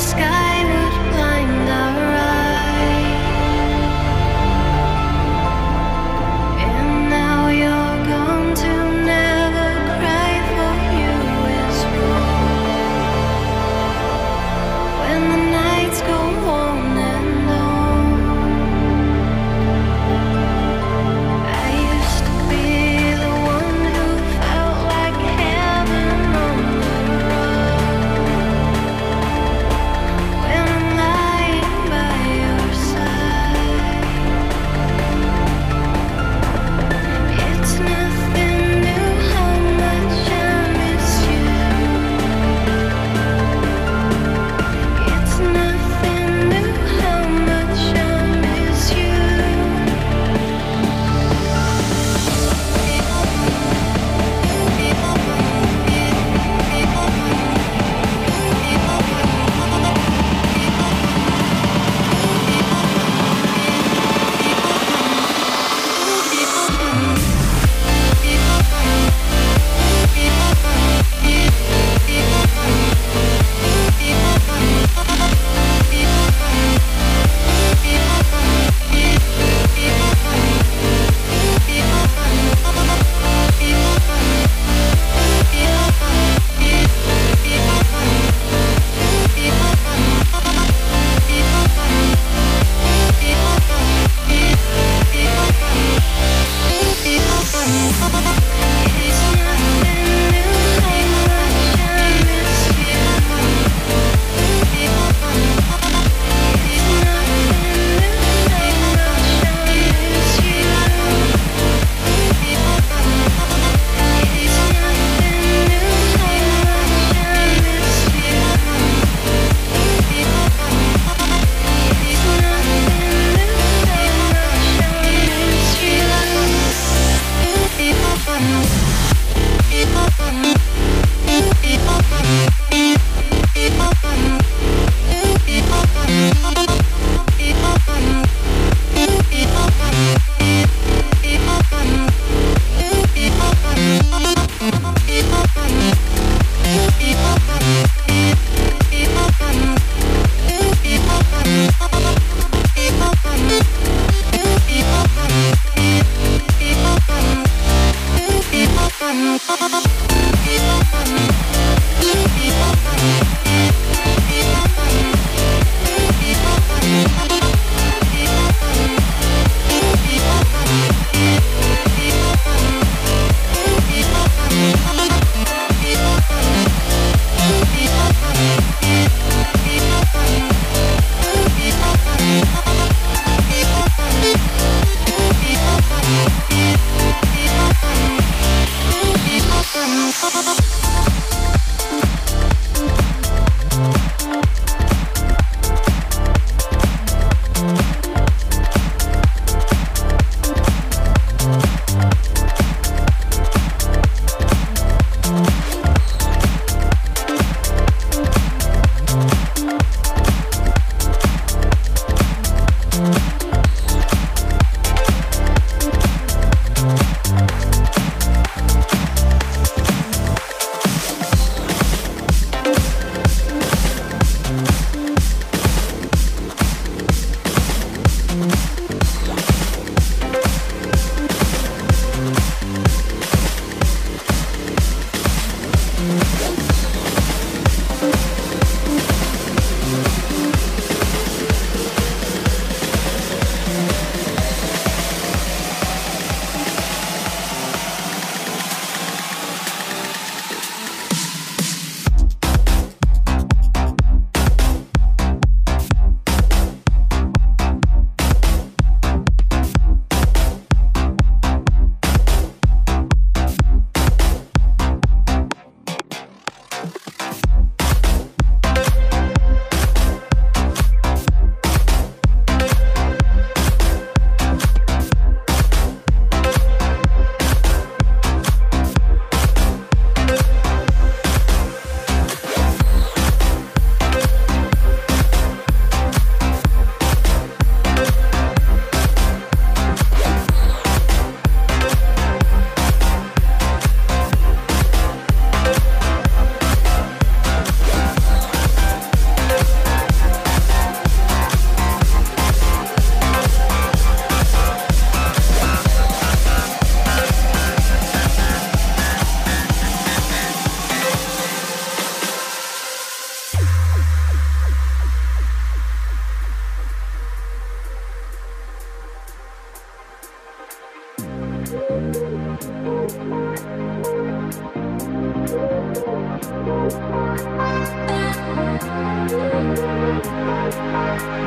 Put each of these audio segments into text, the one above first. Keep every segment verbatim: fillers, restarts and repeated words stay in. When We'll be right back.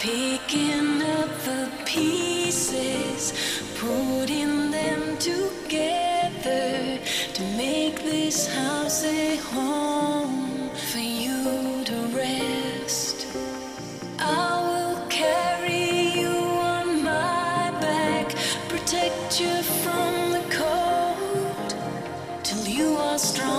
Picking up the pieces, putting them together to make this house a home for you to rest. I will carry you on my back, protect you from the cold till you are stronger.